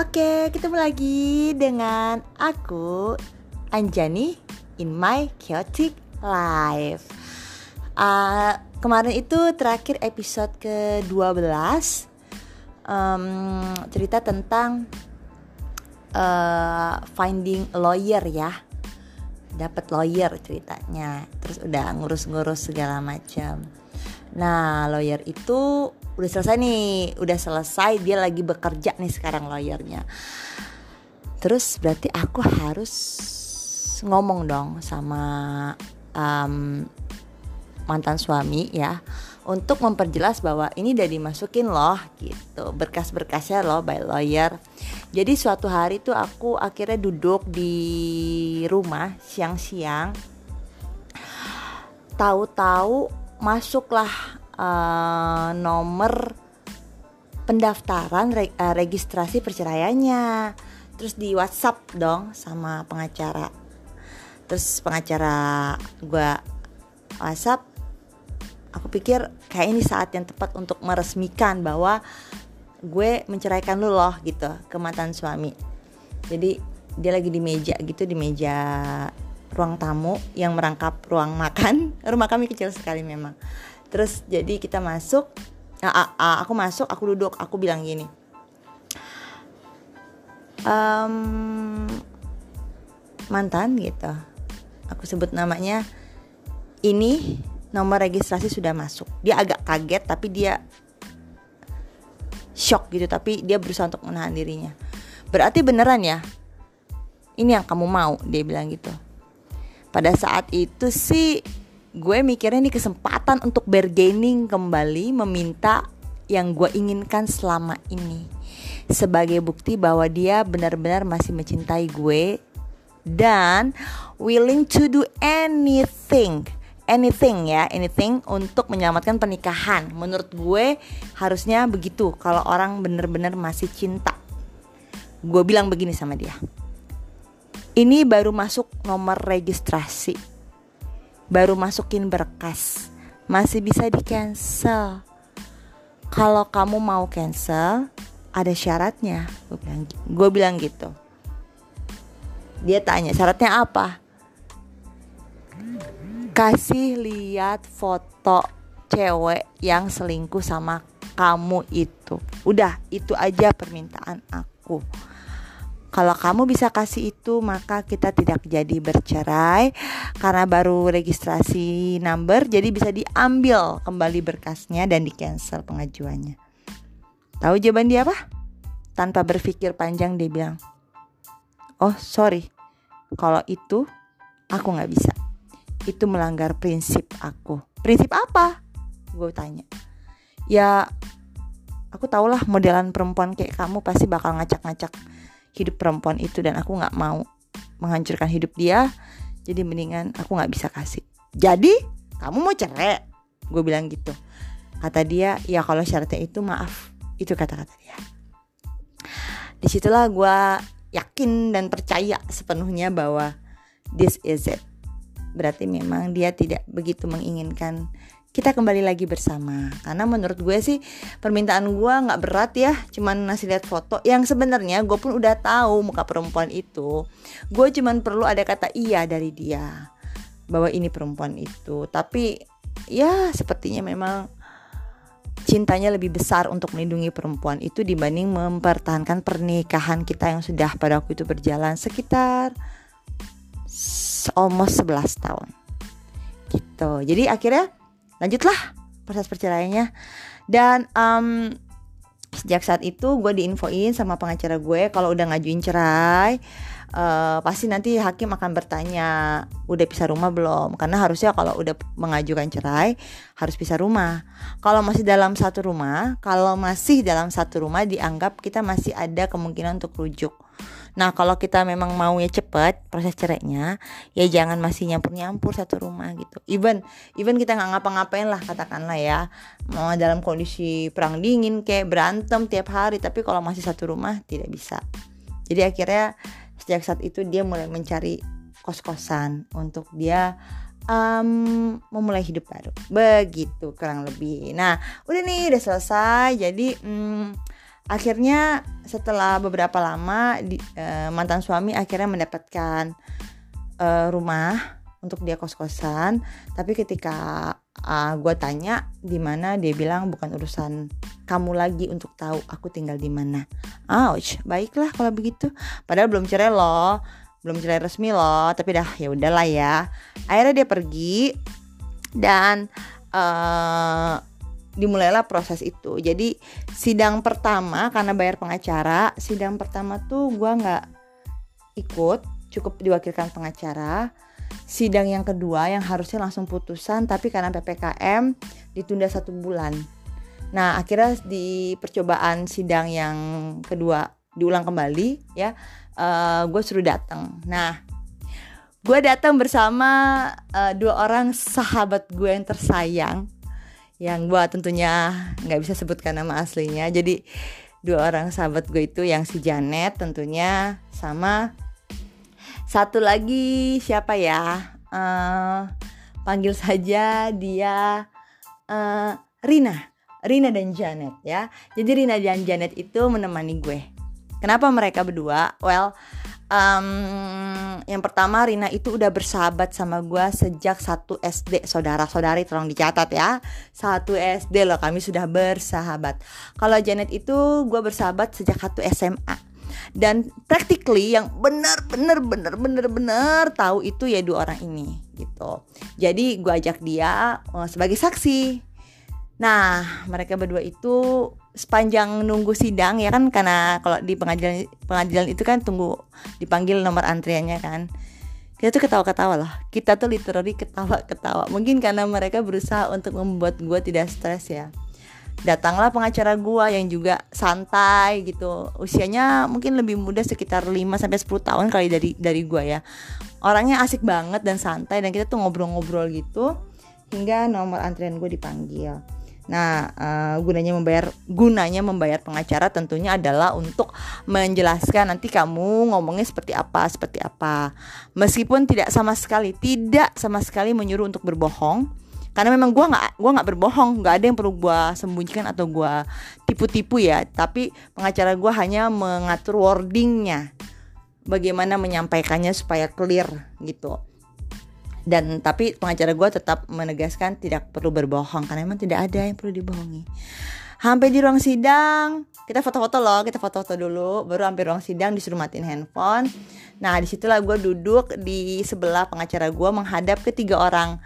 Oke, ketemu lagi dengan aku Anjani in my chaotic life. Kemarin itu terakhir episode ke-12, cerita tentang finding a lawyer ya, dapat lawyer ceritanya. Terus udah ngurus-ngurus segala macam. Nah, lawyer itu udah selesai, dia lagi bekerja nih sekarang lawyernya. Terus berarti aku harus ngomong dong sama mantan suami ya, untuk memperjelas bahwa ini udah dimasukin loh gitu, berkas-berkasnya loh by lawyer. Jadi suatu hari tuh aku akhirnya duduk di rumah siang-siang, tahu-tahu masuklah nomor pendaftaran registrasi perceraiannya. Terus di WhatsApp dong sama pengacara. Terus pengacara gue WhatsApp. Aku pikir kayak ini saat yang tepat untuk meresmikan bahwa gue menceraikan lu loh gitu, ke mantan suami. Jadi dia lagi di meja gitu, di meja ruang tamu yang merangkap ruang makan. Rumah kami kecil sekali memang. Terus jadi kita masuk, aku duduk, aku bilang gini, mantan gitu, aku sebut namanya, ini nomor registrasi sudah masuk. Dia agak kaget, tapi dia shock gitu, tapi dia berusaha untuk menahan dirinya. Berarti beneran ya, ini yang kamu mau, dia bilang gitu. Pada saat itu sih gue mikirnya ini kesempatan untuk bargaining kembali, meminta yang gue inginkan selama ini, sebagai bukti bahwa dia benar-benar masih mencintai gue dan willing to do anything untuk menyelamatkan pernikahan. Menurut gue harusnya begitu kalau orang benar-benar masih cinta. Gue bilang begini sama dia, ini baru masuk nomor registrasi, baru masukin berkas, masih bisa di cancel. Kalau kamu mau cancel, ada syaratnya. Gue bilang gitu. Dia tanya syaratnya apa? Kasih lihat foto cewek yang selingkuh sama kamu itu. Udah, itu aja permintaan aku. Kalau kamu bisa kasih itu, maka kita tidak jadi bercerai, karena baru registrasi number, jadi bisa diambil kembali berkasnya dan di cancel pengajuannya. Tahu jawaban dia apa? Tanpa berpikir panjang dia bilang, oh sorry, kalau itu aku gak bisa. Itu melanggar prinsip aku. Prinsip apa? Gue tanya. Ya aku tahulah modelan perempuan kayak kamu pasti bakal ngacak-ngacak hidup perempuan itu, dan aku gak mau menghancurkan hidup dia, jadi mendingan aku gak bisa kasih. Jadi kamu mau cerai? Gue bilang gitu. Kata dia, ya kalau syaratnya itu maaf. Itu kata-kata dia. Disitulah gue yakin dan percaya sepenuhnya bahwa this is it. Berarti memang dia tidak begitu menginginkan kita kembali lagi bersama. Karena menurut gue sih permintaan gue gak berat ya, cuman ngasih lihat foto, yang sebenarnya gue pun udah tahu muka perempuan itu. Gue cuman perlu ada kata iya dari dia bahwa ini perempuan itu. Tapi ya sepertinya memang cintanya lebih besar untuk melindungi perempuan itu dibanding mempertahankan pernikahan kita yang sudah pada waktu itu berjalan sekitar almost 11 tahun gitu. Jadi akhirnya lanjutlah proses perceraiannya. Dan sejak saat itu gue diinfoin sama pengacara gue, kalau udah ngajuin cerai pasti nanti hakim akan bertanya, udah pisah rumah belum? Karena harusnya kalau udah mengajukan cerai harus pisah rumah. Kalau masih dalam satu rumah dianggap kita masih ada kemungkinan untuk rujuk. Nah kalau kita memang mau ya cepat proses cerainya, ya jangan masih nyampur-nyampur satu rumah gitu. Even kita gak ngapa-ngapain lah, katakanlah ya, mau dalam kondisi perang dingin kayak berantem tiap hari, tapi kalau masih satu rumah tidak bisa. Jadi akhirnya sejak saat itu dia mulai mencari kos-kosan untuk dia memulai hidup baru. Begitu kurang lebih. Nah udah selesai. Jadi Akhirnya setelah beberapa lama mantan suami akhirnya mendapatkan rumah untuk dia kos-kosan. Tapi ketika gue tanya di mana, dia bilang bukan urusan kamu lagi untuk tahu aku tinggal di mana. Ouch, baiklah kalau begitu. Padahal belum cerai loh, belum cerai resmi loh. Tapi dah ya udahlah ya. Akhirnya dia pergi dan dimulailah proses itu. Jadi sidang pertama, karena bayar pengacara, sidang pertama tuh gue gak ikut, cukup diwakilkan pengacara. Sidang yang kedua yang harusnya langsung putusan, tapi karena PPKM ditunda 1 bulan. Nah akhirnya di percobaan sidang yang kedua diulang kembali ya, gue suruh datang. Nah gue datang bersama 2 orang sahabat gue yang tersayang, yang gue tentunya gak bisa sebutkan nama aslinya. Jadi 2 orang sahabat gue itu, yang si Janet tentunya, sama satu lagi siapa ya, panggil saja dia Rina dan Janet ya. Jadi Rina dan Janet itu menemani gue. Kenapa mereka berdua? Well, yang pertama, Rina itu udah bersahabat sama gue sejak 1 SD. Saudara-saudari tolong dicatat ya, 1 SD loh kami sudah bersahabat. Kalau Janet itu gue bersahabat sejak 1 SMA. Dan practically yang bener-bener tahu itu ya 2 orang ini gitu. Jadi gue ajak dia sebagai saksi. Nah mereka berdua itu sepanjang nunggu sidang ya kan, karena kalau di pengadilan itu kan tunggu dipanggil nomor antriannya kan, kita tuh ketawa-ketawa loh, kita tuh literally ketawa-ketawa. Mungkin karena mereka berusaha untuk membuat gue tidak stres ya. Datanglah pengacara gue yang juga santai gitu, usianya mungkin lebih muda sekitar 5-10 tahun kali dari gue ya. Orangnya asik banget dan santai, dan kita tuh ngobrol-ngobrol gitu hingga nomor antrian gue dipanggil. Nah, gunanya membayar pengacara tentunya adalah untuk menjelaskan nanti kamu ngomongnya seperti apa. Meskipun tidak sama sekali menyuruh untuk berbohong, karena memang gue nggak berbohong, nggak ada yang perlu gue sembunyikan atau gue tipu-tipu ya. Tapi pengacara gue hanya mengatur wordingnya, bagaimana menyampaikannya supaya clear gitu. Dan tapi pengacara gue tetap menegaskan tidak perlu berbohong, karena memang tidak ada yang perlu dibohongi. Sampai di ruang sidang, kita foto-foto dulu, baru sampai ruang sidang disuruh matiin handphone. Nah disitulah gue duduk di sebelah pengacara gue, menghadap ke 3 orang,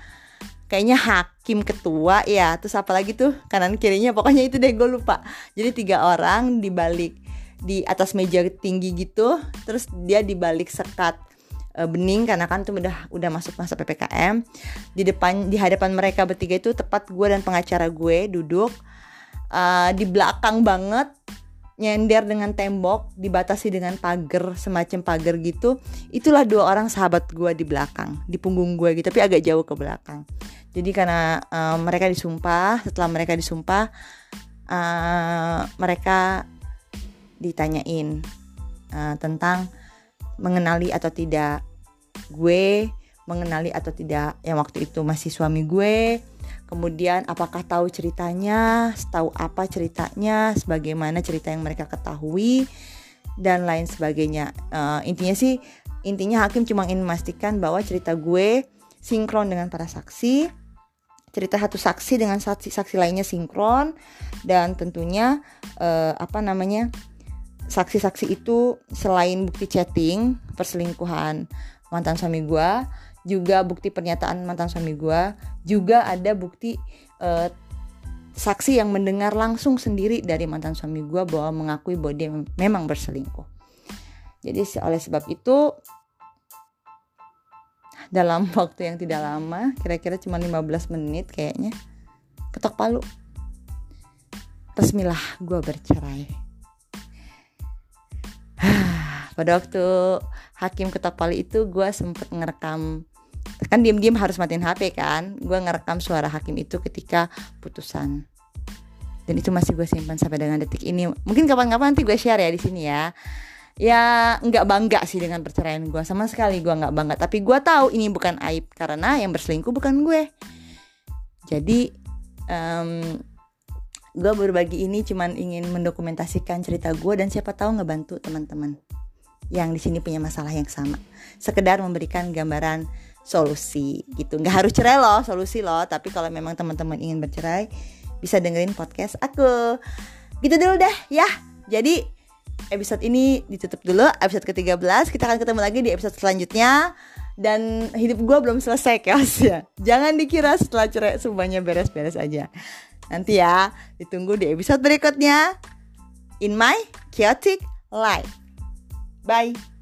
kayaknya hakim ketua ya, terus apalagi tuh kanan kirinya, pokoknya itu deh gue lupa. Jadi 3 orang dibalik, di atas meja tinggi gitu, terus dia dibalik sekat bening, karena kan itu udah masuk masa PPKM. Di hadapan mereka bertiga itu tepat gue dan pengacara gue duduk, di belakang banget, nyender dengan tembok, dibatasi dengan pagar, semacam pagar gitu. Itulah 2 orang sahabat gue di belakang, di punggung gue gitu, tapi agak jauh ke belakang. Jadi karena setelah mereka disumpah, mereka ditanyain tentang mengenali atau tidak gue, mengenali atau tidak yang waktu itu masih suami gue. Kemudian apakah tahu ceritanya, setahu apa ceritanya, sebagaimana cerita yang mereka ketahui, dan lain sebagainya. Intinya hakim cuma ingin memastikan bahwa cerita gue sinkron dengan para saksi, cerita satu saksi dengan saksi lainnya sinkron, dan tentunya saksi-saksi itu selain bukti chatting perselingkuhan mantan suami gue, juga bukti pernyataan mantan suami gue, juga ada bukti saksi yang mendengar langsung sendiri dari mantan suami gue bahwa mengakui bahwa dia memang berselingkuh. Jadi oleh sebab itu, dalam waktu yang tidak lama, kira-kira cuma 15 menit kayaknya, ketok palu, resmilah gue bercerai. Pada waktu hakim ketok palu itu, gue sempet ngerekam, kan diam-diam harus matiin HP kan, gue ngerekam suara hakim itu ketika putusan, dan itu masih gue simpan sampai dengan detik ini. Mungkin kapan-kapan nanti gue share ya di sini ya. Ya nggak bangga sih dengan perceraian gue, sama sekali gue nggak bangga, tapi gue tahu ini bukan aib karena yang berselingkuh bukan gue. Jadi Gue berbagi ini cuman ingin mendokumentasikan cerita gue dan siapa tahu ngebantu teman-teman yang di sini punya masalah yang sama. Sekedar memberikan gambaran solusi gitu. Nggak harus cerai loh, solusi loh. Tapi kalau memang teman-teman ingin bercerai, bisa dengerin podcast aku. Gitu dulu deh ya. Jadi episode ini ditutup dulu, episode ke-13. Kita akan ketemu lagi di episode selanjutnya. Dan hidup gue belum selesai, guys ya. Jangan dikira setelah cerai semuanya beres-beres aja. Nanti ya, ditunggu di episode berikutnya. In my chaotic life. Bye.